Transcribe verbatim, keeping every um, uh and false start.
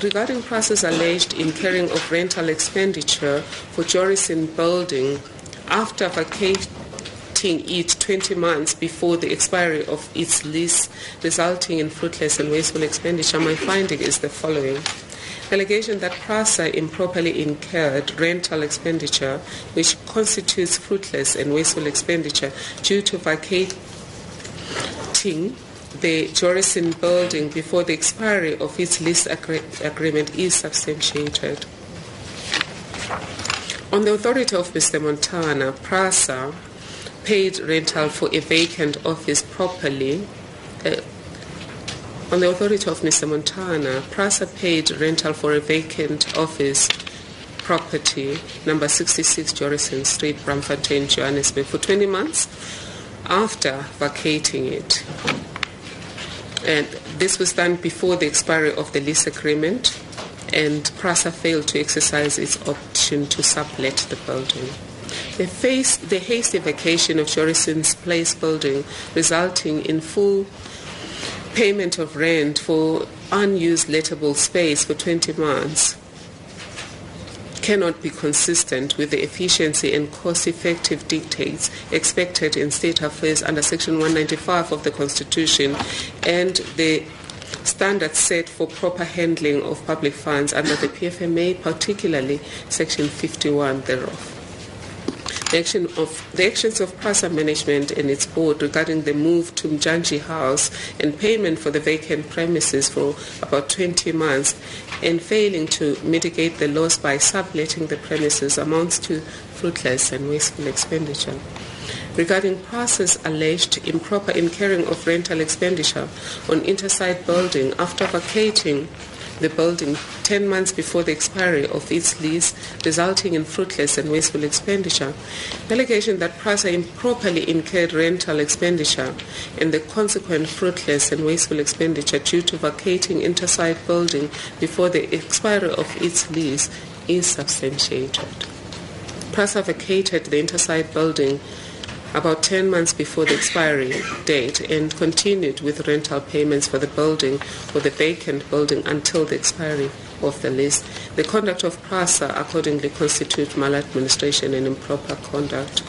Regarding Prasa's alleged incurring of rental expenditure for Jorissen building after vacating it twenty months before the expiry of its lease, resulting in fruitless and wasteful expenditure, my finding is the following. Allegation that Prasa improperly incurred rental expenditure, which constitutes fruitless and wasteful expenditure due to vacating the Jorissen building before the expiry of its lease agree agreement is substantiated. On the authority of Mister Montana, Prasa paid rental for a vacant office properly. Uh, on the authority of Mister Montana, Prasa paid rental for a vacant office property, number sixty-six Jorissen Street, Bramfontein, Johannesburg, for twenty months after vacating it. And this was done before the expiry of the lease agreement, and Prasa failed to exercise its option to sublet the building. The, face, the hasty vacation of Jorissen's Place building, resulting in full payment of rent for unused lettable space for twenty months, cannot be consistent with the efficiency and cost-effective dictates expected in state affairs under Section one ninety-five of the Constitution and the standards set for proper handling of public funds under the P F M A, particularly Section fifty-one thereof. The, action of, the actions of Prasa management and its board regarding the move to Mdjanji House and payment for the vacant premises for about twenty months and failing to mitigate the loss by subletting the premises amounts to fruitless and wasteful expenditure. Regarding Prasa's alleged improper incurring of rental expenditure on intersite building after vacating the building ten months before the expiry of its lease, resulting in fruitless and wasteful expenditure. The allegation that Prasa improperly incurred rental expenditure and the consequent fruitless and wasteful expenditure due to vacating intersite building before the expiry of its lease is substantiated. Prasa vacated the intersite building about ten months before the expiry date and continued with rental payments for the building or the vacant building until the expiry of the lease. The conduct of Prasa accordingly constitutes maladministration and improper conduct.